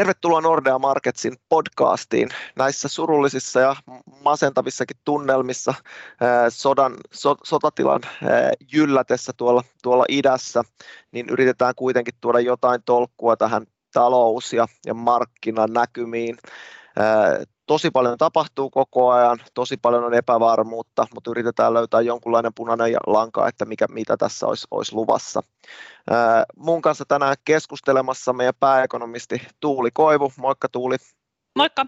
Tervetuloa Nordea Marketsin podcastiin. Näissä surullisissa ja masentavissakin tunnelmissa sotatilan jyllätessä tuolla idässä, niin yritetään kuitenkin tuoda jotain tolkkua tähän talous- ja markkinanäkymiin. Tosi paljon tapahtuu koko ajan, tosi paljon on epävarmuutta, mutta yritetään löytää jonkunlainen punainen lanka, että mitä tässä olisi luvassa. Mun kanssa tänään keskustelemassa meidän pääekonomisti Tuuli Koivu. Moikka Tuuli. Moikka.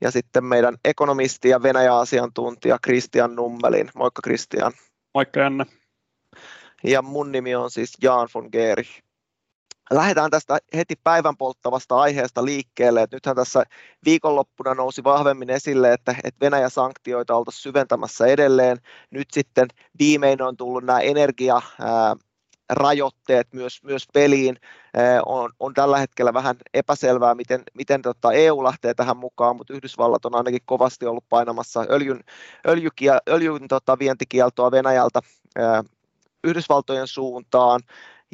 Ja sitten meidän ekonomisti ja Venäjä-asiantuntija Kristian Nummelin. Moikka Kristian. Moikka Janne. Ja mun nimi on siis Jan von Gerch. Lähdetään tästä heti päivän polttavasta aiheesta liikkeelle. Et nythän tässä viikonloppuna nousi vahvemmin esille, että Venäjä-sanktioita oltaisiin syventämässä edelleen. Nyt sitten viimein on tullut nämä energiarajoitteet myös peliin. On tällä hetkellä vähän epäselvää, miten EU lähtee tähän mukaan, mutta Yhdysvallat on ainakin kovasti ollut painamassa öljyn vientikieltoa Venäjältä Yhdysvaltojen suuntaan.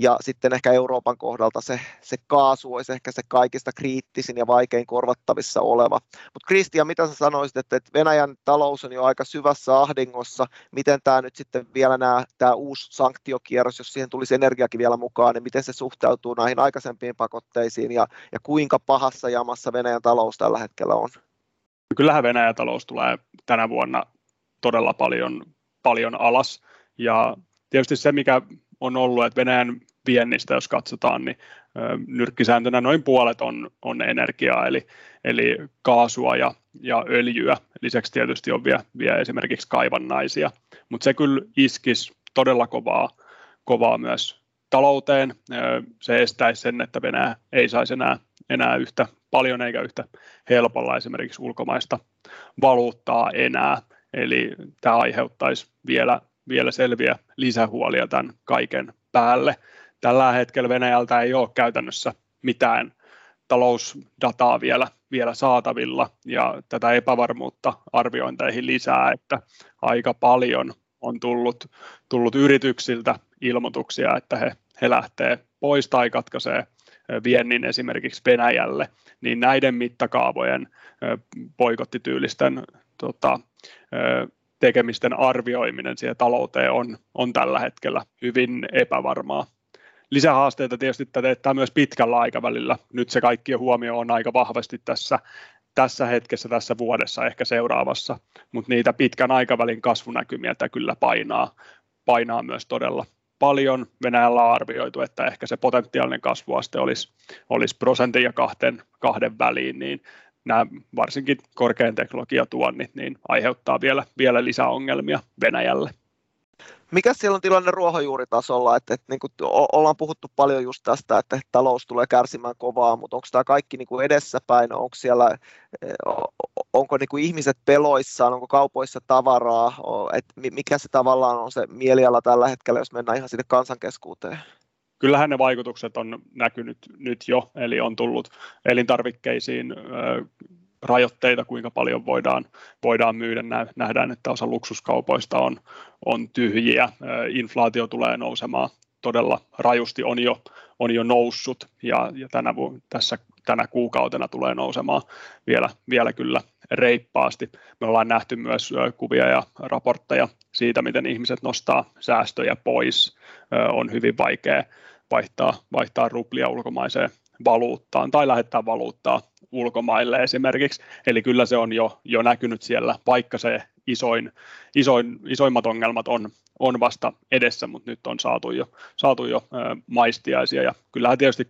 Ja sitten ehkä Euroopan kohdalta se kaasu olisi ehkä se kaikista kriittisin ja vaikein korvattavissa oleva. Mutta Kristian, mitä sä sanoisit, että Venäjän talous on jo aika syvässä ahdingossa. Miten tämä nyt sitten vielä tämä uusi sanktiokierros, jos siihen tulisi energiakin vielä mukaan, niin miten se suhtautuu näihin aikaisempiin pakotteisiin ja kuinka pahassa jamassa Venäjän talous tällä hetkellä on? Kyllähän Venäjän talous tulee tänä vuonna todella paljon alas. Ja tietysti se, mikä on ollut, että Venäjän viennistä, jos katsotaan, niin nyrkkisääntönä noin puolet on energiaa, eli kaasua ja öljyä. Lisäksi tietysti on vielä esimerkiksi kaivannaisia, mutta se kyllä iskisi todella kovaa myös talouteen. Se estäisi sen, että Venäjä ei saisi enää yhtä paljon eikä yhtä helpolla esimerkiksi ulkomaista valuuttaa enää, eli tämä aiheuttaisi vielä selviä lisähuolia tämän kaiken päälle. Tällä hetkellä Venäjältä ei ole käytännössä mitään talousdataa vielä saatavilla, ja tätä epävarmuutta arviointeihin lisää, että aika paljon on tullut yrityksiltä ilmoituksia, että he lähtee pois tai katkaisee viennin esimerkiksi Venäjälle, niin näiden mittakaavojen boikottityylisten tekemisten arvioiminen siihen talouteen on tällä hetkellä hyvin epävarmaa. Lisähaasteita tietysti teettää myös pitkällä aikavälillä. Nyt se kaikkien huomio on aika vahvasti tässä hetkessä, tässä vuodessa, ehkä seuraavassa, mutta niitä pitkän aikavälin kasvunäkymiä kyllä painaa myös todella paljon. Venäjällä on arvioitu, että ehkä se potentiaalinen kasvuaste olisi 1-2% väliin, niin nämä varsinkin korkean teknologiatuonnit niin aiheuttaa vielä lisää ongelmia Venäjälle. Mikä siellä on tilanne ruohonjuuritasolla? Että niin kuin ollaan puhuttu paljon just tästä, että talous tulee kärsimään kovaa, mutta onko tämä kaikki niin kuin edessäpäin? Onko siellä, onko niin kuin ihmiset peloissaan, onko kaupoissa tavaraa? Että mikä se tavallaan on se mieliala tällä hetkellä, jos mennään ihan sinne kansankeskuuteen? Kyllähän ne vaikutukset on näkynyt nyt jo, eli on tullut elintarvikkeisiin rajoitteita, kuinka paljon voidaan myydä. Nähdään, että osa luksuskaupoista on tyhjiä. Inflaatio tulee nousemaan todella rajusti, on jo noussut, ja tänä kuukautena tulee nousemaan vielä kyllä reippaasti. Me ollaan nähty myös kuvia ja raportteja siitä, miten ihmiset nostaa säästöjä pois. On hyvin vaikea vaihtaa ruplia ulkomaiseen valuuttaan tai lähettää valuuttaa ulkomaille esimerkiksi. Eli kyllä se on jo näkynyt siellä, vaikka se isoimmat ongelmat on vasta edessä, mutta nyt on saatu jo maistiaisia. Ja kyllähän tietysti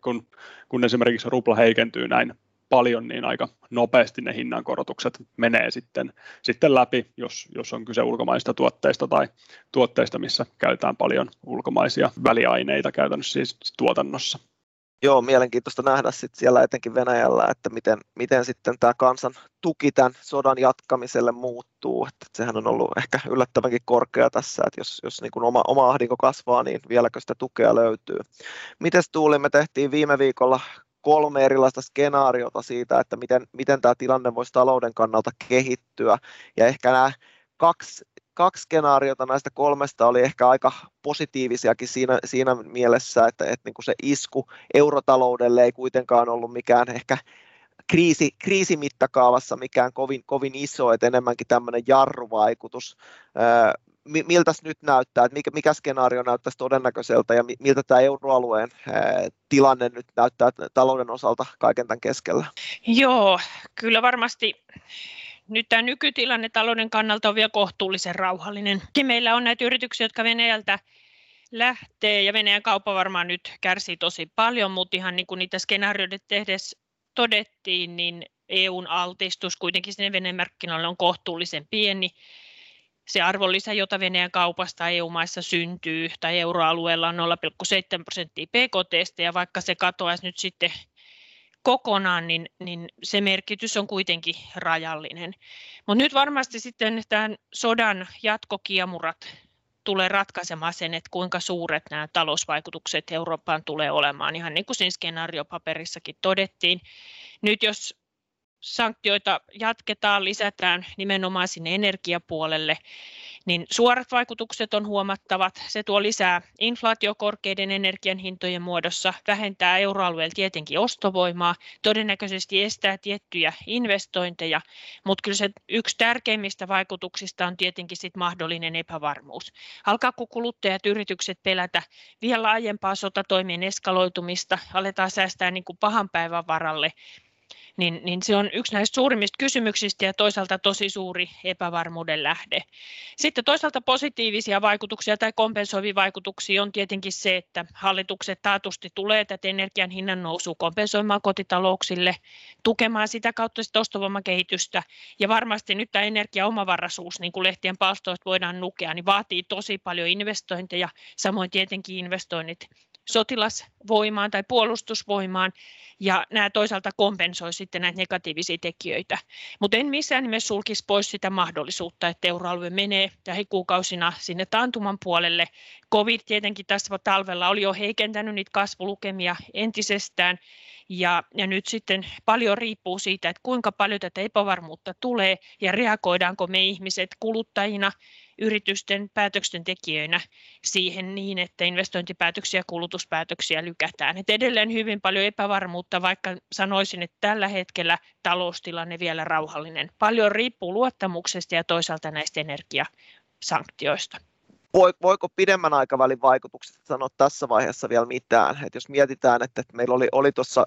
kun esimerkiksi rupla heikentyy näin paljon, niin aika nopeasti ne hinnankorotukset menee sitten läpi, jos on kyse ulkomaisista tuotteista tai tuotteista, missä käytetään paljon ulkomaisia väliaineita käytännössä siis tuotannossa. Joo, mielenkiintoista nähdä sitten siellä etenkin Venäjällä, että miten sitten tämä kansan tuki tämän sodan jatkamiselle muuttuu. Että sehän on ollut ehkä yllättävänkin korkea tässä, että jos niin kuin oma ahdinko kasvaa, niin vieläkö sitä tukea löytyy. Mites Tuuli, me tehtiin viime viikolla 3 erilaista skenaariota siitä, että miten tämä tilanne voisi talouden kannalta kehittyä, ja ehkä nämä 2 kaksi skenaariota näistä kolmesta oli ehkä aika positiivisiakin siinä mielessä, että niin kuin se isku eurotaloudelle ei kuitenkaan ollut mikään ehkä kriisimittakaavassa mikään kovin iso, että enemmänkin tämmöinen jarruvaikutus. Miltäs nyt näyttää, että mikä skenaario näyttäisi todennäköiseltä ja miltä tämä euroalueen tilanne nyt näyttää talouden osalta kaiken tämän keskellä? Joo, kyllä varmasti nyt tämä nykytilanne talouden kannalta on vielä kohtuullisen rauhallinen. Meillä on näitä yrityksiä, jotka Venäjältä lähtee ja Venäjän kauppa varmaan nyt kärsii tosi paljon, mutta ihan niin kuin niitä skenaarioita tehdessä todettiin, niin EUn altistus kuitenkin sinne Venäjän markkinoille on kohtuullisen pieni. Se arvonlisä, jota Venäjän kaupasta EU-maissa syntyy, tai euroalueella on 0,7% BKT:stä, ja vaikka se katoaisi nyt sitten kokonaan, niin se merkitys on kuitenkin rajallinen. Mutta nyt varmasti sitten tämän sodan jatkokiemurat tulee ratkaisemaan sen, että kuinka suuret nämä talousvaikutukset Eurooppaan tulee olemaan, ihan niin kuin siinä skenaariopaperissakin todettiin. Nyt jos sanktioita jatketaan, lisätään nimenomaan sinne energiapuolelle, niin suorat vaikutukset on huomattavat. Se tuo lisää inflaatiokorkeiden energian hintojen muodossa, vähentää euroalueella tietenkin ostovoimaa, todennäköisesti estää tiettyjä investointeja, mutta kyllä se yksi tärkeimmistä vaikutuksista on tietenkin sit mahdollinen epävarmuus. Alkaako kuluttajat, yritykset pelätä vielä laajempaa sotatoimien eskaloitumista, aletaan säästää niin kuin pahan päivän varalle, niin se on yksi näistä suurimmista kysymyksistä ja toisaalta tosi suuri epävarmuuden lähde. Sitten toisaalta positiivisia vaikutuksia tai kompensoivia vaikutuksia on tietenkin se, että hallitukset taatusti tulee tätä energian hinnan nousua kompensoimaan kotitalouksille, tukemaan sitä kautta sitä ostovoiman kehitystä. Ja varmasti nyt tämä energiaomavaraisuus, niin kuin lehtien palstoista voidaan lukea, niin vaatii tosi paljon investointeja, samoin tietenkin investoinnit sotilasvoimaan tai puolustusvoimaan, ja nämä toisaalta kompensoi sitten näitä negatiivisia tekijöitä. Mutta en missään nimessä sulkisi pois sitä mahdollisuutta, että euroalue menee lähikuukausina sinne taantuman puolelle. Covid tietenkin tässä talvella oli jo heikentänyt niitä kasvulukemia entisestään, ja nyt sitten paljon riippuu siitä, että kuinka paljon tätä epävarmuutta tulee, ja reagoidaanko me ihmiset kuluttajina, yritysten päätöksentekijöinä siihen niin, että investointipäätöksiä ja kulutuspäätöksiä lykätään. Et edelleen hyvin paljon epävarmuutta, vaikka sanoisin, että tällä hetkellä taloustilanne vielä rauhallinen. Paljon riippuu luottamuksesta ja toisaalta näistä energiasanktioista. Voiko pidemmän aikavälin vaikutukset sanoa tässä vaiheessa vielä mitään? Et jos mietitään, että meillä oli tuossa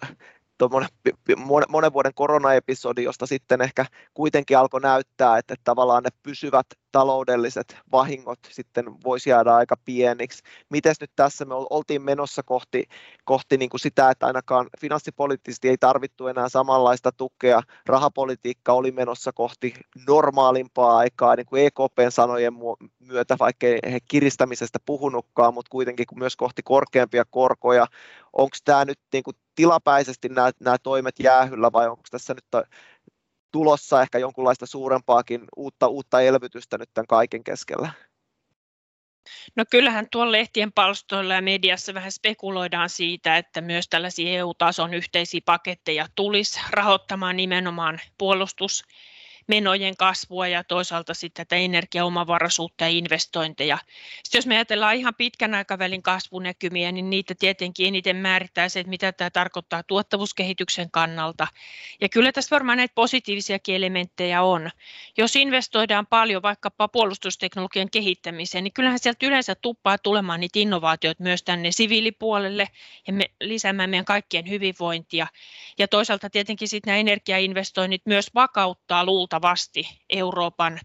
monen vuoden koronaepisodi, josta sitten ehkä kuitenkin alkoi näyttää, että tavallaan ne pysyvät taloudelliset vahingot sitten voisi jäädä aika pieniksi. Miten nyt tässä me oltiin menossa kohti niin kuin sitä, että ainakaan finanssipoliittisesti ei tarvittu enää samanlaista tukea. Rahapolitiikka oli menossa kohti normaalimpaa aikaa, niin kuin EKP:n sanojen myötä, vaikka he kiristämisestä puhunutkaan, mutta kuitenkin myös kohti korkeampia korkoja. Onko tämä nyt niin kuin tilapäisesti nämä toimet jäähyllä, vai onko tässä nyt tulossa ehkä jonkunlaista suurempaakin uutta elvytystä nyt tämän kaiken keskellä? No kyllähän tuolla lehtien palstoilla ja mediassa vähän spekuloidaan siitä, että myös tällaisia EU-tason yhteisiä paketteja tulisi rahoittamaan nimenomaan puolustusmenojen kasvua ja toisaalta sitten tätä energiaomavaraisuutta ja investointeja. Sitten jos me ajatellaan ihan pitkän aikavälin kasvunäkymiä, niin niitä tietenkin eniten määrittää se, että mitä tämä tarkoittaa tuottavuuskehityksen kannalta. Ja kyllä tässä varmaan näitä positiivisiakin elementtejä on. Jos investoidaan paljon vaikkapa puolustusteknologian kehittämiseen, niin kyllähän sieltä yleensä tuppaa tulemaan niitä innovaatioita myös tänne siviilipuolelle ja me lisäämään meidän kaikkien hyvinvointia. Ja toisaalta tietenkin sitten nämä energiainvestoinnit myös vakauttaa luultavasti Euroopan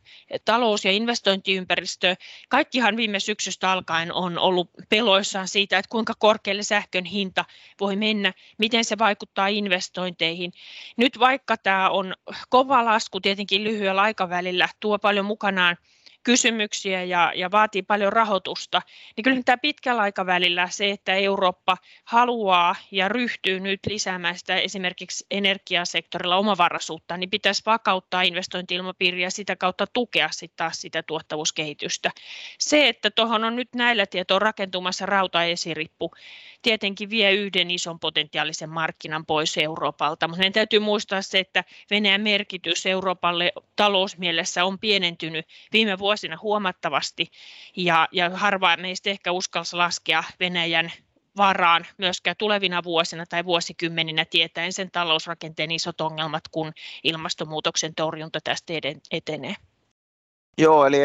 talous- ja investointiympäristö. Kaikkihan viime syksystä alkaen on ollut peloissaan siitä, että kuinka korkealle sähkön hinta voi mennä, miten se vaikuttaa investointeihin. Nyt vaikka tämä on kova lasku tietenkin lyhyellä aikavälillä, tuo paljon mukanaan kysymyksiä ja vaatii paljon rahoitusta, niin kyllä tämä pitkällä aikavälillä se, että Eurooppa haluaa ja ryhtyy nyt lisäämään sitä esimerkiksi energiasektorilla omavaraisuutta, niin pitäisi vakauttaa investointi-ilmapiiriä ja sitä kautta tukea sitten taas sitä tuottavuuskehitystä. Se, että tuohon on nyt näillä tietoa rakentumassa rautaesirippu, tietenkin vie yhden ison potentiaalisen markkinan pois Euroopalta, mutta meidän täytyy muistaa se, että Venäjän merkitys Euroopalle talousmielessä on pienentynyt viime vuosina. vuosina huomattavasti ja harva meistä ehkä uskalsi laskea Venäjän varaan myöskään tulevina vuosina tai vuosikymmeninä tietäen sen talousrakenteen isot ongelmat, kun ilmastonmuutoksen torjunta tästä etenee. Joo, eli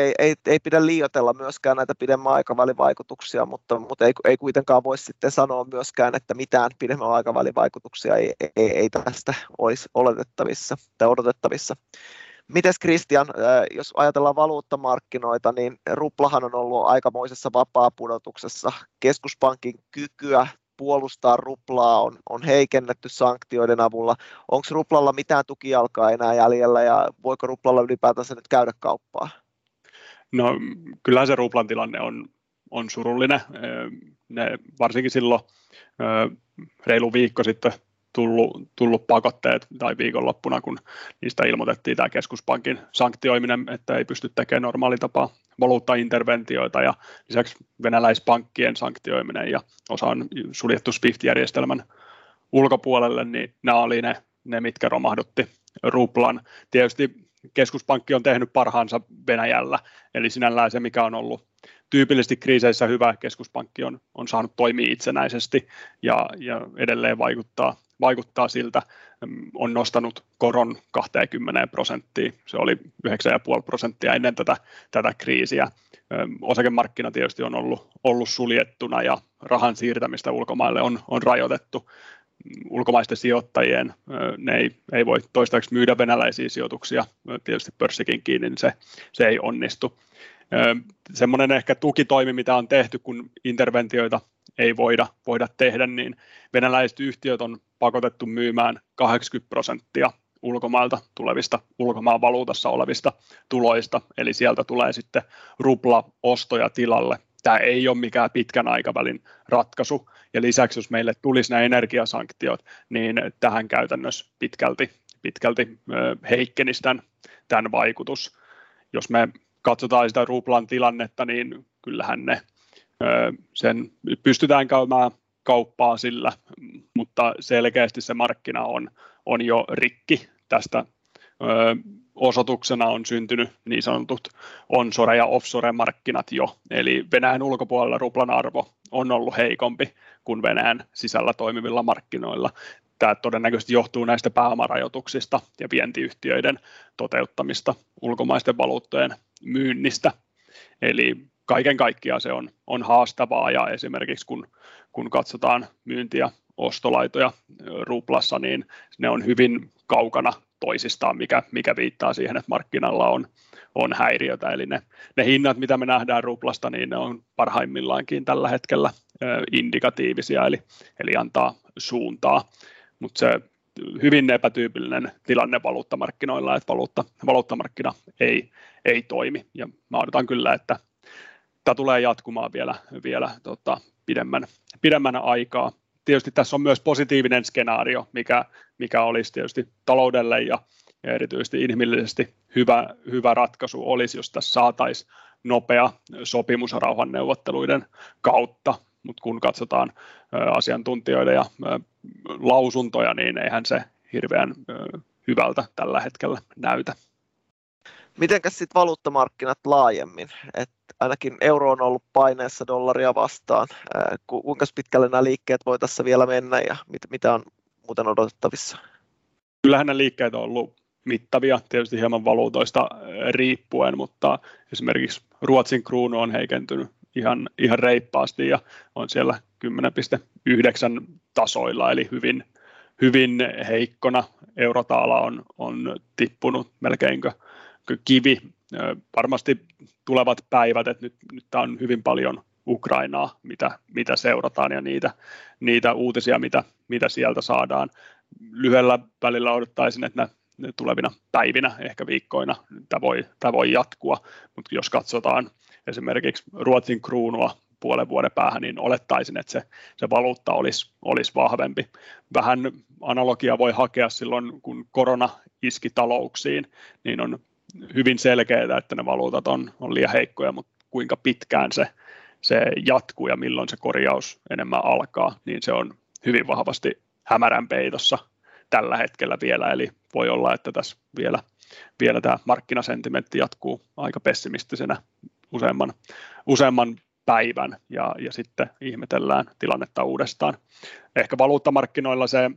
ei pidä liioitella myöskään näitä pidemmän aikavälin vaikutuksia, mutta ei kuitenkaan voi sitten sanoa myöskään, että mitään pidemmän aikavälin vaikutuksia ei tästä olisi oletettavissa tai odotettavissa. Mites Kristian, jos ajatellaan valuuttamarkkinoita, niin ruplahan on ollut aikamoisessa vapaapudotuksessa. Keskuspankin kykyä puolustaa ruplaa on heikennetty sanktioiden avulla. Onko ruplalla mitään tukijalkaa enää jäljellä ja voiko ruplalla ylipäätänsä nyt käydä kauppaa? No kyllähän se ruplan tilanne on surullinen. Ne varsinkin silloin reilu viikko sitten tullut pakotteet tai viikonloppuna, kun niistä ilmoitettiin tämä keskuspankin sanktioiminen, että ei pysty tekemään normaali tapaa valuuttainterventioita ja lisäksi venäläispankkien sanktioiminen ja osa on suljettu SWIFT-järjestelmän ulkopuolelle, niin nämä oli ne mitkä romahdutti ruplan. Tietysti keskuspankki on tehnyt parhaansa Venäjällä, eli sinällään se, mikä on ollut tyypillisesti kriiseissä hyvä, keskuspankki on saanut toimia itsenäisesti ja edelleen vaikuttaa siltä, on nostanut koron 20%, se oli 9,5% ennen tätä kriisiä. Osakemarkkina tietysti on ollut suljettuna ja rahan siirtämistä ulkomaille on rajoitettu. Ulkomaisten sijoittajien, ne ei voi toistaiseksi myydä venäläisiä sijoituksia, tietysti pörssikin kiinni, niin se ei onnistu. Semmoinen ehkä tukitoimi, mitä on tehty, kun interventioita ei voida tehdä, niin venäläiset yhtiöt on pakotettu myymään 80% ulkomailta tulevista, ulkomaan valuutassa olevista tuloista, eli sieltä tulee sitten ruplaostoja tilalle. Tämä ei ole mikään pitkän aikavälin ratkaisu, ja lisäksi jos meille tulisi nämä energiasanktiot, niin tähän käytännössä pitkälti heikkenisi tämän vaikutus. Jos me katsotaan sitä ruplan tilannetta, niin kyllähän sen pystytään käymään kauppaa sillä, mutta selkeästi se markkina on jo rikki. Tästä osoituksena on syntynyt niin sanotut onshore- ja offshore-markkinat jo, eli Venäjän ulkopuolella ruplan arvo on ollut heikompi kuin Venäjän sisällä toimivilla markkinoilla. Tämä todennäköisesti johtuu näistä pääomarajoituksista ja vientiyhtiöiden toteuttamista ulkomaisten valuuttojen myynnistä. Eli kaiken kaikkiaan se on haastavaa ja esimerkiksi kun katsotaan myyntiä ostolaitoja ruplassa, niin ne on hyvin kaukana toisistaan, mikä viittaa siihen, että markkinalla on häiriötä. Eli ne hinnat, mitä me nähdään ruplasta, niin ne on parhaimmillaankin tällä hetkellä indikatiivisia, eli antaa suuntaa. Mutta se hyvin epätyypillinen tilanne valuuttamarkkinoilla, että valuuttamarkkina ei toimi. Ja mä odotan kyllä, että tämä tulee jatkumaan vielä pidemmän aikaa. Tietysti tässä on myös positiivinen skenaario, mikä olisi tietysti taloudelle ja erityisesti inhimillisesti hyvä ratkaisu olisi, jos tässä saataisiin nopea sopimus rauhanneuvotteluiden kautta. Mutta kun katsotaan asiantuntijoiden ja lausuntoja, niin eihän se hirveän hyvältä tällä hetkellä näytä. Mitenkäs sitten valuuttamarkkinat laajemmin? Ainakin euro on ollut paineessa dollaria vastaan. Kuinka pitkälle nämä liikkeet voi tässä vielä mennä ja mitä on muuten odotettavissa? Kyllähän nämä liikkeet on ollut mittavia, tietysti hieman valuutoista riippuen, mutta esimerkiksi Ruotsin kruunu on heikentynyt ihan reippaasti ja on siellä 10,9 tasoilla, eli hyvin heikkona. Eurotaala on tippunut melkeinkö kivi. Varmasti tulevat päivät, että nyt tämä on hyvin paljon Ukrainaa, mitä seurataan ja niitä uutisia, mitä sieltä saadaan. Lyhyellä välillä odottaisin, että ne tulevina päivinä, ehkä viikkoina, tämä voi jatkua, mutta jos katsotaan esimerkiksi Ruotsin kruunua puolen vuoden päähän, niin olettaisin, että se valuutta olisi vahvempi. Vähän analogia voi hakea silloin, kun korona iski talouksiin, niin on hyvin selkeää, että ne valuutat on liian heikkoja, mutta kuinka pitkään se jatkuu ja milloin se korjaus enemmän alkaa, niin se on hyvin vahvasti hämärän peitossa tällä hetkellä vielä, eli voi olla, että tässä vielä tämä markkinasentimentti jatkuu aika pessimistisenä useamman päivän ja sitten ihmetellään tilannetta uudestaan. Ehkä valuuttamarkkinoilla se,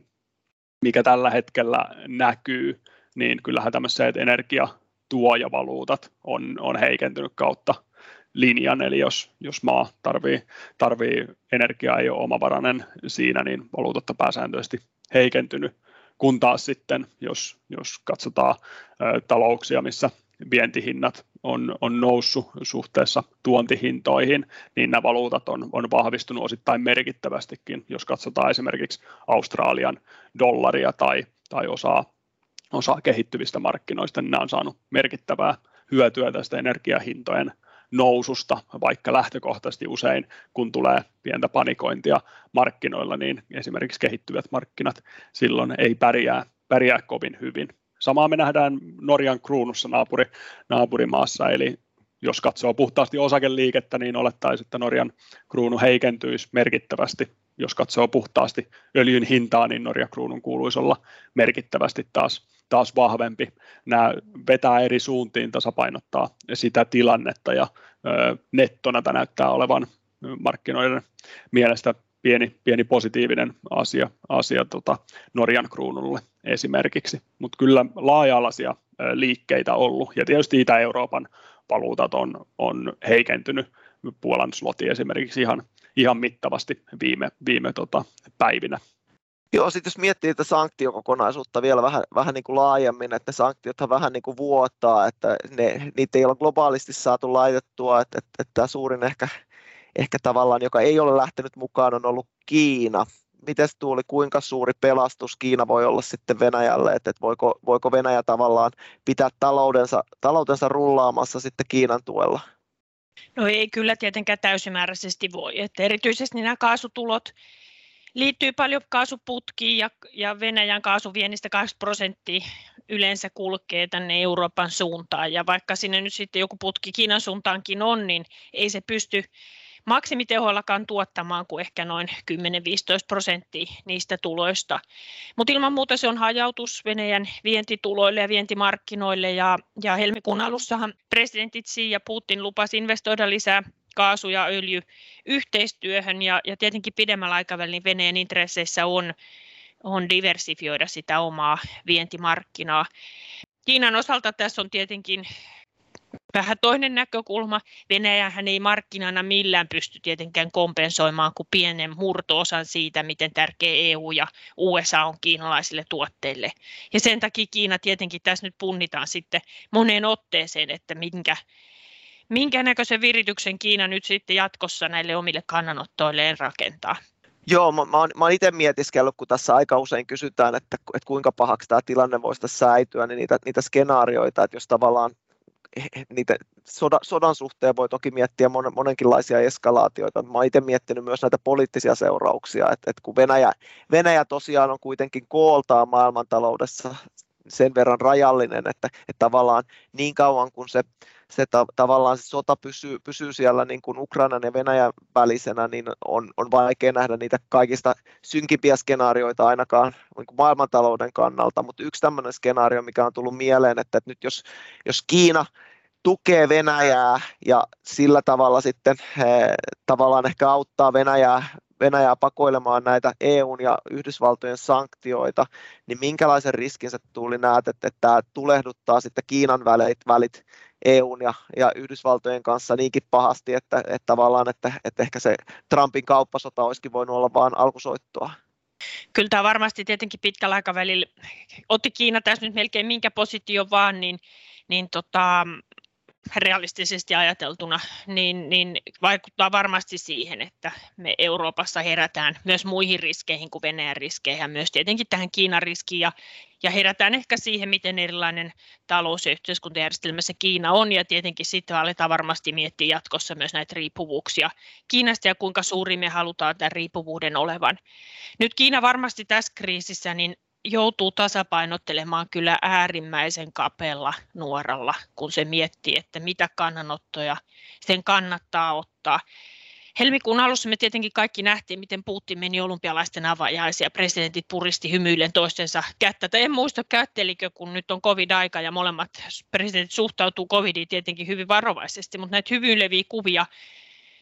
mikä tällä hetkellä näkyy, niin kyllähän tämmöiset energiatuojavaluutat on heikentynyt kautta linjan, eli jos maa tarvii energiaa, ei ole omavarainen siinä, niin valuutat on pääsääntöisesti heikentynyt, kun taas sitten, jos katsotaan talouksia, missä vientihinnat on noussut suhteessa tuontihintoihin, niin nämä valuutat on vahvistunut osittain merkittävästikin, jos katsotaan esimerkiksi Australian dollaria tai osaa kehittyvistä markkinoista, niin nämä on saanut merkittävää hyötyä tästä energiahintojen noususta, vaikka lähtökohtaisesti usein, kun tulee pientä panikointia markkinoilla, niin esimerkiksi kehittyvät markkinat silloin ei pärjää kovin hyvin. Samaa me nähdään Norjan kruunussa naapurimaassa, eli jos katsoo puhtaasti osakeliikettä, niin olettaisiin, että Norjan kruunu heikentyisi merkittävästi. Jos katsoo puhtaasti öljyn hintaa, niin Norjan kruunun kuuluisi olla merkittävästi taas vahvempi. Nämä vetää eri suuntiin, tasapainottaa sitä tilannetta, ja nettona tämä näyttää olevan markkinoiden mielestä pieni positiivinen asia Norjan kruunulle esimerkiksi. Mutta kyllä laaja-alaisia liikkeitä on ollut, ja tietysti Itä-Euroopan valuutat on heikentynyt, Puolan zloty esimerkiksi ihan mittavasti viime päivinä. Joo, sitten jos miettii tätä sanktiokokonaisuutta vielä vähän niin kuin laajemmin, että ne sanktiothan vähän niin kuin vuotaa, että niitä ei ole globaalisti saatu laitettua, että tämä suurin ehkä tavallaan, joka ei ole lähtenyt mukaan, on ollut Kiina. Mites Tuuli, kuinka suuri pelastus Kiina voi olla sitten Venäjälle, että voiko Venäjä tavallaan pitää taloutensa rullaamassa sitten Kiinan tuella? No ei kyllä tietenkään täysimääräisesti voi, että erityisesti nämä kaasutulot liittyy paljon kaasuputkiin ja Venäjän kaasuviennistä 2% yleensä kulkee tänne Euroopan suuntaan, ja vaikka sinne nyt sitten joku putki Kiinan suuntaankin on, niin ei se pysty maksimitehoillakaan tuottamaan kuin ehkä noin 10-15% niistä tuloista. Mutta ilman muuta se on hajautus Venäjän vientituloille ja vientimarkkinoille. Ja helmikuun alussahan presidentit Xi ja Putin lupasi investoida lisää kaasu- ja öljy-yhteistyöhön. Ja tietenkin pidemmällä aikavälillä Venäjän intresseissä on diversifioida sitä omaa vientimarkkinaa. Kiinan osalta tässä on tietenkin vähän toinen näkökulma. Venäjähän ei markkinana millään pysty tietenkään kompensoimaan kuin pienen murto-osan siitä, miten tärkeä EU ja USA on kiinalaisille tuotteille. Ja sen takia Kiina tietenkin tässä nyt punnitaan sitten moneen otteeseen, että minkä näköisen virityksen Kiina nyt sitten jatkossa näille omille kannanottoilleen rakentaa. Joo, mä oon itse mietiskellyt, kun tässä aika usein kysytään, että kuinka pahaksi tämä tilanne voisi tässä säityä, niin niitä skenaarioita, että jos tavallaan niitä sodan suhteen voi toki miettiä monenkinlaisia eskalaatioita. Mä oon itse miettinyt myös näitä poliittisia seurauksia, että kun Venäjä tosiaan on kuitenkin kooltaan maailmantaloudessa sen verran rajallinen, että tavallaan niin kauan kun se sota pysyy siellä niin kuin Ukrainan ja Venäjän välisenä, niin on vaikea nähdä niitä kaikista synkimpiä skenaarioita ainakaan niin kuin maailmantalouden kannalta, mutta yksi tämmöinen skenaario, mikä on tullut mieleen, että nyt jos Kiina tukee Venäjää ja sillä tavalla sitten tavallaan ehkä auttaa Venäjää pakoilemaan näitä EU:n ja Yhdysvaltojen sanktioita, niin minkälaisen riskin sä Tuuli näet, että tämä tulehduttaa sitten Kiinan välit EU:n ja Yhdysvaltojen kanssa niinkin pahasti, että tavallaan että ehkä se Trumpin kauppasota olisikin voinut olla vain alkusoittoa? Kyllä tämä varmasti tietenkin pitkällä aikavälillä, otti Kiina tässä nyt melkein minkä positio vaan, niin realistisesti ajateltuna, niin vaikuttaa varmasti siihen, että me Euroopassa herätään myös muihin riskeihin kuin Venäjän riskeihin ja myös tietenkin tähän Kiinan riskiin ja herätään ehkä siihen, miten erilainen talous- ja yhteiskuntajärjestelmässä Kiina on, ja tietenkin sitten aletaan varmasti miettiä jatkossa myös näitä riippuvuuksia Kiinasta ja kuinka suuri me halutaan tämän riippuvuuden olevan. Nyt Kiina varmasti tässä kriisissä niin joutuu tasapainottelemaan kyllä äärimmäisen kapealla nuoralla, kun se miettii, että mitä kannanottoja sen kannattaa ottaa. Helmikuun alussa me tietenkin kaikki nähtiin, miten Putin meni olympialaisten avajaisia. Presidentit puristi hymyillen toistensa kättä. En muista kättelikö, kun nyt on covid-aika ja molemmat presidentit suhtautuu covidiin tietenkin hyvin varovaisesti, mutta näitä hymyileviä kuvia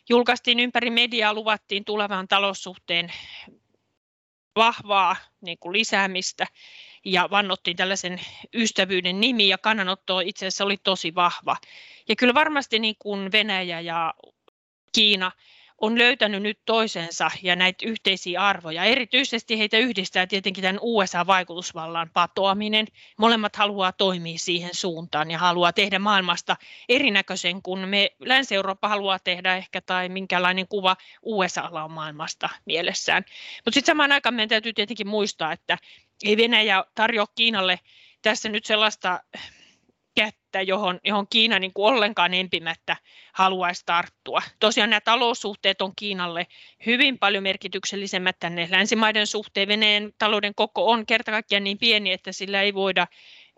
julkaistiin ympäri mediaa, luvattiin tulevan taloussuhteen vahvaa niin kuin lisäämistä ja vannottiin tällaisen ystävyyden nimi ja kannanotto itse asiassa oli tosi vahva. Ja kyllä varmasti niin kuin Venäjä ja Kiina on löytänyt nyt toisensa ja näitä yhteisiä arvoja. Erityisesti heitä yhdistää tietenkin tämän USA-vaikutusvallan patoaminen. Molemmat haluaa toimia siihen suuntaan ja haluaa tehdä maailmasta erinäköisen, kun me Länsi-Eurooppa haluaa tehdä ehkä tai minkälainen kuva USAlla on maailmasta mielessään. Mutta sitten samaan aikaan meidän täytyy tietenkin muistaa, että ei Venäjä tarjoa Kiinalle tässä nyt sellaista kättä, johon Kiina niin kuin ollenkaan empimättä haluaisi tarttua. Tosiaan nämä taloussuhteet on Kiinalle hyvin paljon merkityksellisemmät tänne länsimaiden suhteen. Venäjän talouden koko on kerta kaikkiaan niin pieni, että sillä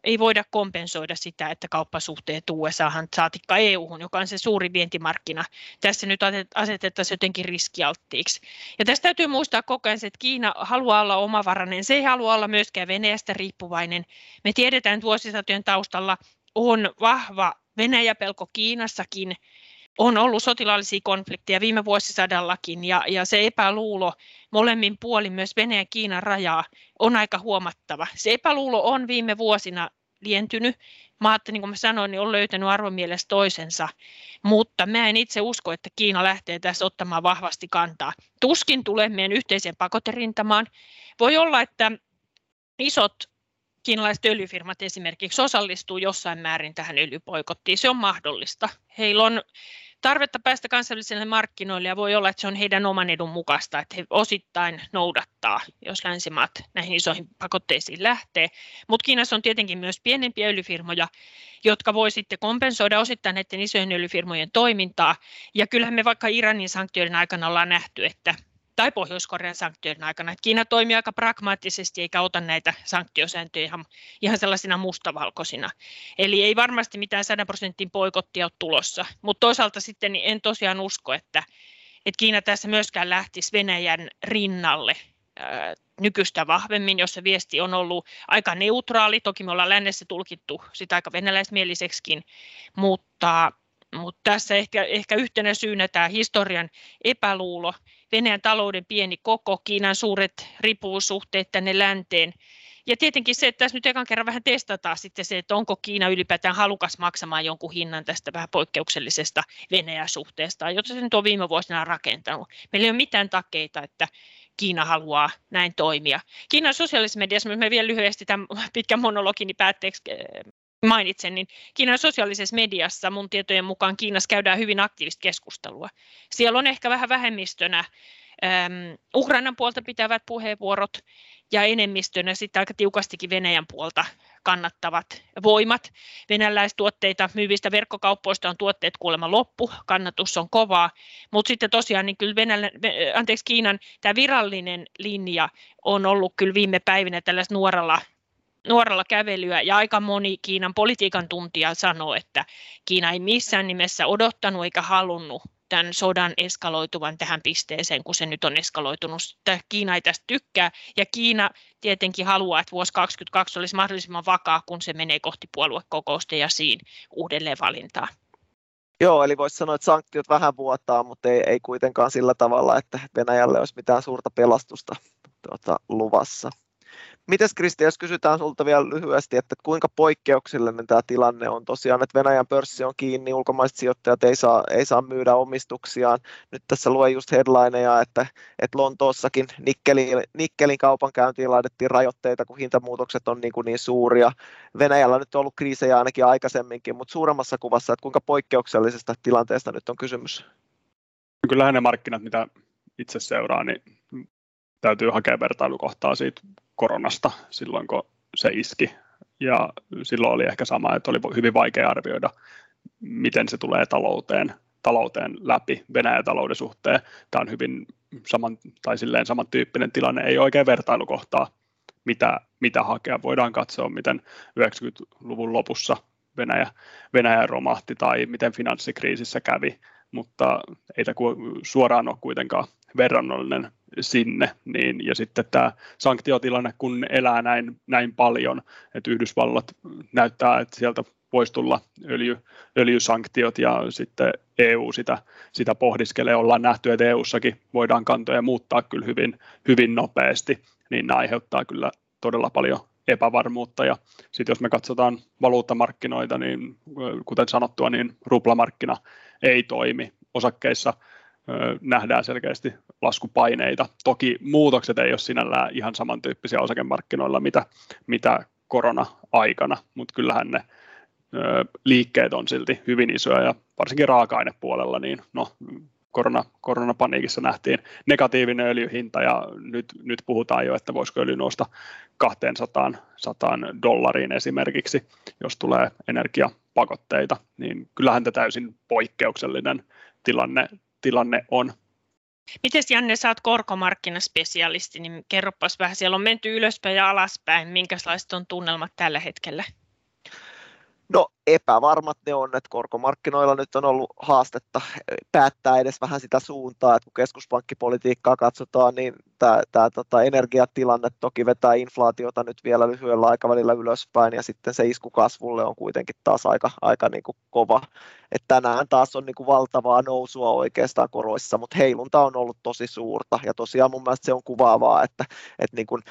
ei voida kompensoida sitä, että kauppasuhteet USAhan saatikka EU:hun, joka on se suuri vientimarkkina. Tässä nyt asetettaisiin jotenkin riskialttiiksi. Ja tässä täytyy muistaa koko ajan, että Kiina haluaa olla omavarainen. Se ei halua olla myöskään Venäjästä riippuvainen. Me tiedetään, että vuosisatojen taustalla on vahva Venäjäpelko Kiinassakin, on ollut sotilaallisia konflikteja viime vuosisadallakin ja se epäluulo molemmin puolin myös Venäjän ja Kiinan rajaa on aika huomattava. Se epäluulo on viime vuosina lientynyt. Maat, niin kuin mä sanoin, niin on löytänyt arvomielessä toisensa, mutta mä en itse usko, että Kiina lähtee tässä ottamaan vahvasti kantaa. Tuskin tulee meidän yhteiseen pakoterintamaan. Voi olla, että isot kiinalaiset öljyfirmat esimerkiksi osallistuu jossain määrin tähän öljypoikottiin. Se on mahdollista. Heillä on tarvetta päästä kansainvälisille markkinoille ja voi olla, että se on heidän oman edun mukaista, että he osittain noudattaa, jos länsimaat näihin isoihin pakotteisiin lähtee. Mutta Kiinassa on tietenkin myös pienempiä öljyfirmoja, jotka voi sitten kompensoida osittain näiden isojen öljyfirmojen toimintaa. Ja kyllähän me vaikka Iranin sanktioiden aikana ollaan nähty, että tai Pohjois-Korean sanktioiden aikana. Että Kiina toimii aika pragmaattisesti eikä ota näitä sanktiosääntöjä ihan sellaisina mustavalkoisina. Eli ei varmasti mitään 100% boikottia ole tulossa, mutta toisaalta sitten niin en tosiaan usko, että Kiina tässä myöskään lähtisi Venäjän rinnalle nykyistä vahvemmin, jossa viesti on ollut aika neutraali. Toki me ollaan lännessä tulkittu sitä aika venäläismieliseksikin, mutta tässä ehkä yhtenä syynä tämä historian epäluulo, Venäjän talouden pieni koko, Kiinan suuret riippuvuussuhteet tänne länteen. Ja tietenkin se, että tässä nyt ekan kerran vähän testataan sitten se, että onko Kiina ylipäätään halukas maksamaan jonkun hinnan tästä vähän poikkeuksellisesta Venäjä-suhteesta, jota se nyt on viime vuosina rakentanut. Meillä ei ole mitään takeita, että Kiina haluaa näin toimia. Kiinan sosiaalisessa mediassa, me vielä lyhyesti tämän pitkän monologini päätteeksi mainitsen, niin Kiinan sosiaalisessa mediassa mun tietojen mukaan Kiinassa käydään hyvin aktiivista keskustelua. Siellä on ehkä vähän vähemmistönä Ukrainan puolta pitävät puheenvuorot ja enemmistönä sitten aika tiukastikin Venäjän puolta kannattavat voimat. Venäläistuotteita myyvistä verkkokaupoista on tuotteet kuulemma loppu, kannatus on kovaa, mutta sitten tosiaan niin kyllä Kiinan tämä virallinen linja on ollut kyllä viime päivinä tällaisessa nuoralla kävelyä ja aika moni Kiinan politiikan tuntija sanoo, että Kiina ei missään nimessä odottanut eikä halunnut tämän sodan eskaloituvan tähän pisteeseen, kun se nyt on eskaloitunut. Kiina ei tästä tykkää ja Kiina tietenkin haluaa, että vuosi 2022 olisi mahdollisimman vakaa, kun se menee kohti puoluekokousta ja siinä uudelleen valintaa. Joo, eli voisi sanoa, että sanktiot vähän vuotaa, mutta ei kuitenkaan sillä tavalla, että Venäjälle olisi mitään suurta pelastusta luvassa. Mites Kristi, jos kysytään sulta vielä lyhyesti, että kuinka poikkeuksellinen tämä tilanne on tosiaan, että Venäjän pörssi on kiinni, ulkomaiset sijoittajat ei saa myydä omistuksiaan. Nyt tässä luen just headlineja, että Lontoossakin Nikkelin kaupankäyntiin laitettiin rajoitteita, kun hintamuutokset on niin suuria. Venäjällä nyt on ollut kriisejä ainakin aikaisemminkin, mutta suuremmassa kuvassa, että kuinka poikkeuksellisesta tilanteesta nyt on kysymys? Kyllähän ne markkinat, mitä itse seuraa, niin täytyy hakea vertailukohtaa siitä koronasta silloin, kun se iski. Ja silloin oli ehkä sama, että oli hyvin vaikea arvioida, miten se tulee talouteen läpi Venäjän talouden suhteen. Tämä on hyvin samantyyppinen tilanne. Ei oikein vertailukohtaa, mitä hakea. Voidaan katsoa, miten 90-luvun lopussa Venäjä romahti tai miten finanssikriisissä kävi. mutta ei tämä suoraan ole kuitenkaan verrannollinen sinne. Niin, ja sitten tämä sanktiotilanne, kun elää näin paljon, että Yhdysvallat näyttää, että sieltä voisi tulla öljysanktiot ja sitten EU sitä pohdiskelee. Ollaan nähty, että EU:ssakin voidaan kantoja muuttaa kyllä hyvin nopeasti, niin nämä aiheuttaa kyllä todella paljon epävarmuutta. Ja sitten jos me katsotaan valuuttamarkkinoita, niin kuten sanottua, niin ruplamarkkina ei toimi. Osakkeissa nähdään selkeästi laskupaineita. Toki muutokset ei ole sinällään ihan samantyyppisiä osakemarkkinoilla, mitä korona-aikana, mutta kyllähän ne liikkeet on silti hyvin isoja ja varsinkin raaka-ainepuolella, niin koronapaniikissa nähtiin negatiivinen öljyhinta ja nyt puhutaan jo, että voisiko öljy nousta $200 esimerkiksi, jos tulee energiapakotteita, niin kyllähän tämä täysin poikkeuksellinen tilanne on. Mites Janne, sä oot korkomarkkinaspesialisti, niin kerropas vähän, siellä on menty ylöspäin ja alaspäin, minkälaiset on tunnelmat tällä hetkellä? No epävarmat ne on, että korkomarkkinoilla nyt on ollut haastetta päättää edes vähän sitä suuntaa, että kun keskuspankkipolitiikkaa katsotaan, niin tämä energiatilanne toki vetää inflaatiota nyt vielä lyhyellä aikavälillä ylöspäin ja sitten se isku kasvulle on kuitenkin taas aika niin kuin kova. Et tänään taas on niin kuin valtavaa nousua oikeastaan koroissa, mutta heilunta on ollut tosi suurta ja tosiaan mun mielestä se on kuvaavaa, että niin kuin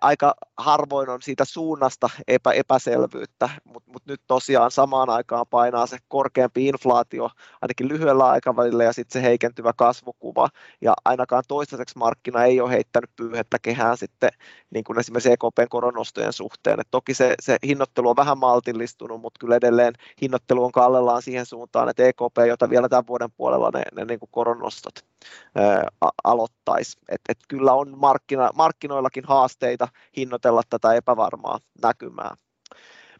aika harvoin on siitä suunnasta epäselvyyttä, mutta nyt tosiaan samaan aikaan painaa se korkeampi inflaatio ainakin lyhyellä aikavälillä ja sitten se heikentyvä kasvukuva. Ja ainakaan toistaiseksi markkina ei ole heittänyt pyyhettä kehään sitten niin kuin esimerkiksi EKP:n koronostojen suhteen. Et toki se hinnoittelu on vähän maltillistunut, mutta kyllä edelleen hinnoittelu on kallellaan siihen suuntaan, että EKP, jota vielä tämän vuoden puolella ne niin kuin koronostot aloittaisi. Et kyllä on markkinoillakin haasteita hinnoitella tätä epävarmaa näkymää.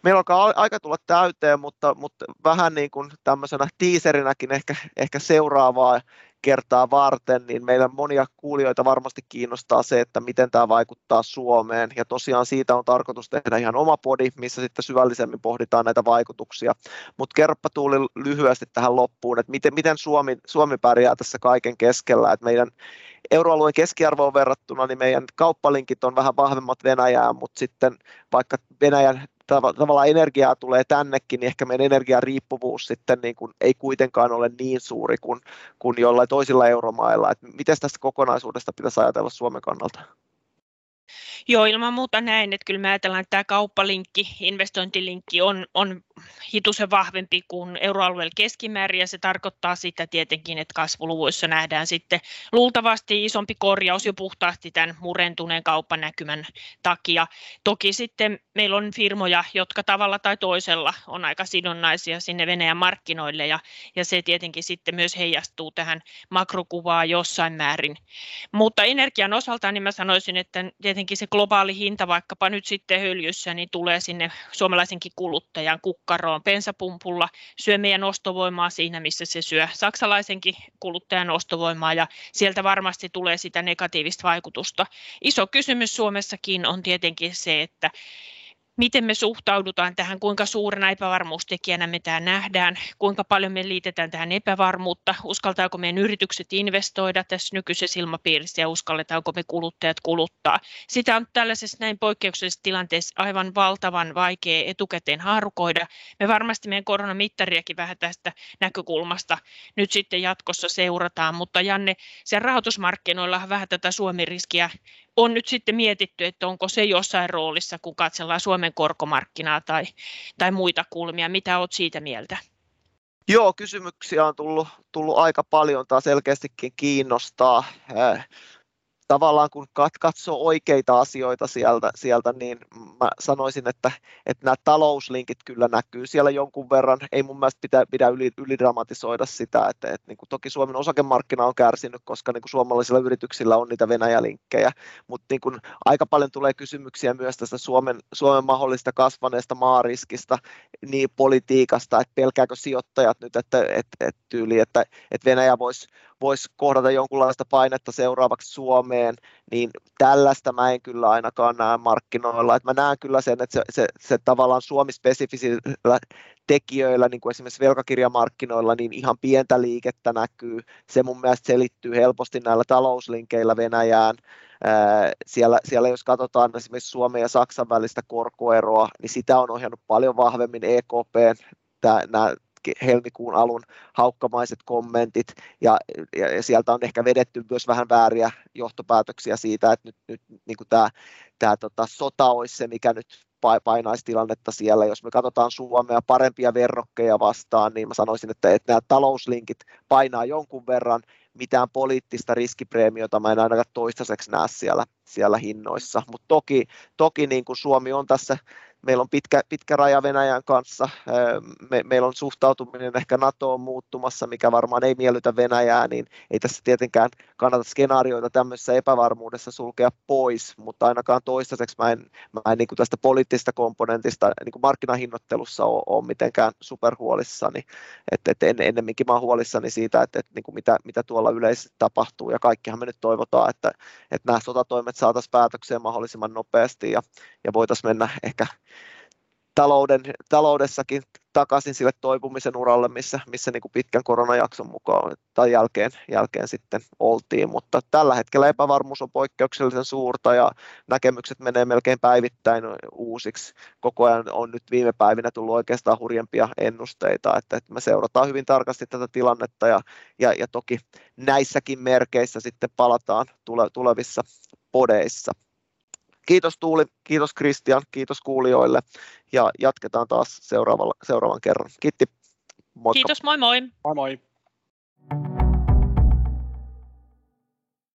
Meillä alkaa aika tulla täyteen, mutta vähän niin kuin tämmöisenä tiiserinäkin ehkä seuraavaa kertaa varten, niin meillä monia kuulijoita varmasti kiinnostaa se, että miten tämä vaikuttaa Suomeen. Ja tosiaan siitä on tarkoitus tehdä ihan oma podi, missä sitten syvällisemmin pohditaan näitä vaikutuksia. Mutta kerropa Tuuli lyhyesti tähän loppuun, että miten Suomi pärjää tässä kaiken keskellä. Että meidän euroalueen keskiarvoon verrattuna, niin meidän kauppalinkit on vähän vahvemmat Venäjään, mutta sitten vaikka Venäjän tavallaan energiaa tulee tännekin, niin ehkä meidän energiariippuvuus sitten niin kuin ei kuitenkaan ole niin suuri kuin jollain toisilla euromailla. Miten tästä kokonaisuudesta pitäisi ajatella Suomen kannalta? Joo, ilman muuta näin, että kyllä me ajatellaan, että tämä kauppalinkki, investointilinkki on hitusen vahvempi kuin euroalueella keskimäärin ja se tarkoittaa sitä tietenkin, että kasvuluvuissa nähdään sitten luultavasti isompi korjaus jo puhtaasti tämän murentuneen kauppanäkymän takia. Toki sitten meillä on firmoja, jotka tavalla tai toisella on aika sidonnaisia sinne Venäjän markkinoille ja se tietenkin sitten myös heijastuu tähän makrokuvaan jossain määrin. Mutta energian osalta niin mä sanoisin, että tietenkin se globaali hinta, vaikkapa nyt sitten öljyssä, niin tulee sinne suomalaisenkin kuluttajan kukkaroon bensapumpulla, syö meidän ostovoimaa siinä, missä se syö saksalaisenkin kuluttajan ostovoimaa, ja sieltä varmasti tulee sitä negatiivista vaikutusta. Iso kysymys Suomessakin on tietenkin se, että miten me suhtaudutaan tähän, kuinka suurena epävarmuustekijänä me tämä nähdään, kuinka paljon me liitetään tähän epävarmuutta, uskaltaako meidän yritykset investoida tässä nykyisessä ilmapiirissä ja uskalletaanko me kuluttajat kuluttaa. Sitä on tällaisessa näin poikkeuksellisessa tilanteessa aivan valtavan vaikea etukäteen haarukoida. Me varmasti meidän koronamittariakin vähän tästä näkökulmasta nyt sitten jatkossa seurataan, mutta Janne, siellä rahoitusmarkkinoilla vähän tätä Suomi-riskiä on nyt sitten mietitty, että onko se jossain roolissa, kun katsellaan Suomen korkomarkkinaa tai muita kulmia. Mitä olet siitä mieltä? Joo, kysymyksiä on tullut aika paljon. Tämä selkeästikin kiinnostaa. Tavallaan kun katsoo oikeita asioita sieltä niin mä sanoisin, että nämä talouslinkit kyllä näkyy siellä jonkun verran. Ei mun mielestä pidä ylidramatisoida sitä, että niin kuin toki Suomen osakemarkkina on kärsinyt, koska niin kuin suomalaisilla yrityksillä on niitä Venäjä-linkkejä. Mutta niin kuin aika paljon tulee kysymyksiä myös tästä Suomen mahdollisesta kasvaneesta maariskista, niin politiikasta, että pelkääkö sijoittajat nyt, että Venäjä voisi voisi kohdata jonkunlaista painetta seuraavaksi Suomeen, niin tällaista mä en kyllä ainakaan näe markkinoilla. Et mä näen kyllä sen, että se tavallaan Suomi-spesifisillä tekijöillä, niin kuin esimerkiksi velkakirjamarkkinoilla, niin ihan pientä liikettä näkyy. Se mun mielestä selittyy helposti näillä talouslinkeillä Venäjään. Siellä jos katsotaan esimerkiksi Suomen ja Saksan välistä korkoeroa, niin sitä on ohjannut paljon vahvemmin EKP, nämä helmikuun alun haukkamaiset kommentit, ja sieltä on ehkä vedetty myös vähän vääriä johtopäätöksiä siitä, että nyt niin kuin tämä sota olisi se, mikä nyt painaisi tilannetta siellä. Jos me katsotaan Suomea parempia verrokkeja vastaan, niin mä sanoisin, että nämä talouslinkit painaa jonkun verran. Mitään poliittista riskipreemiota mä en ainakaan toistaiseksi näe siellä hinnoissa, mutta toki niin kuin Suomi on tässä, meillä on pitkä raja Venäjän kanssa, meillä on suhtautuminen ehkä NATOon muuttumassa, mikä varmaan ei miellytä Venäjää, niin ei tässä tietenkään kannata skenaarioita tämmöisessä epävarmuudessa sulkea pois, mutta ainakaan toistaiseksi mä en niin kuin tästä poliittisesta komponentista niin kuin markkinahinnoittelussa ole mitenkään superhuolissani, että ennemminkin mä oon huolissani siitä, että niin kuin mitä tuolla yleisesti tapahtuu, ja kaikkihan me nyt toivotaan, että nämä sotatoimet saataisiin päätökseen mahdollisimman nopeasti, ja voitaisiin mennä ehkä taloudessakin takaisin sille toipumisen uralle, missä niin kuin pitkän koronajakson mukaan tai jälkeen sitten oltiin, mutta tällä hetkellä epävarmuus on poikkeuksellisen suurta ja näkemykset menee melkein päivittäin uusiksi. Koko ajan on nyt viime päivinä tullut oikeastaan hurjempia ennusteita, että me seurataan hyvin tarkasti tätä tilannetta ja toki näissäkin merkeissä sitten palataan tulevissa podeissa. Kiitos Tuuli, kiitos Kristian, kiitos kuulijoille ja jatketaan taas seuraavan kerran. Kiitti. Moikka. Kiitos, moi moi. Moi moi.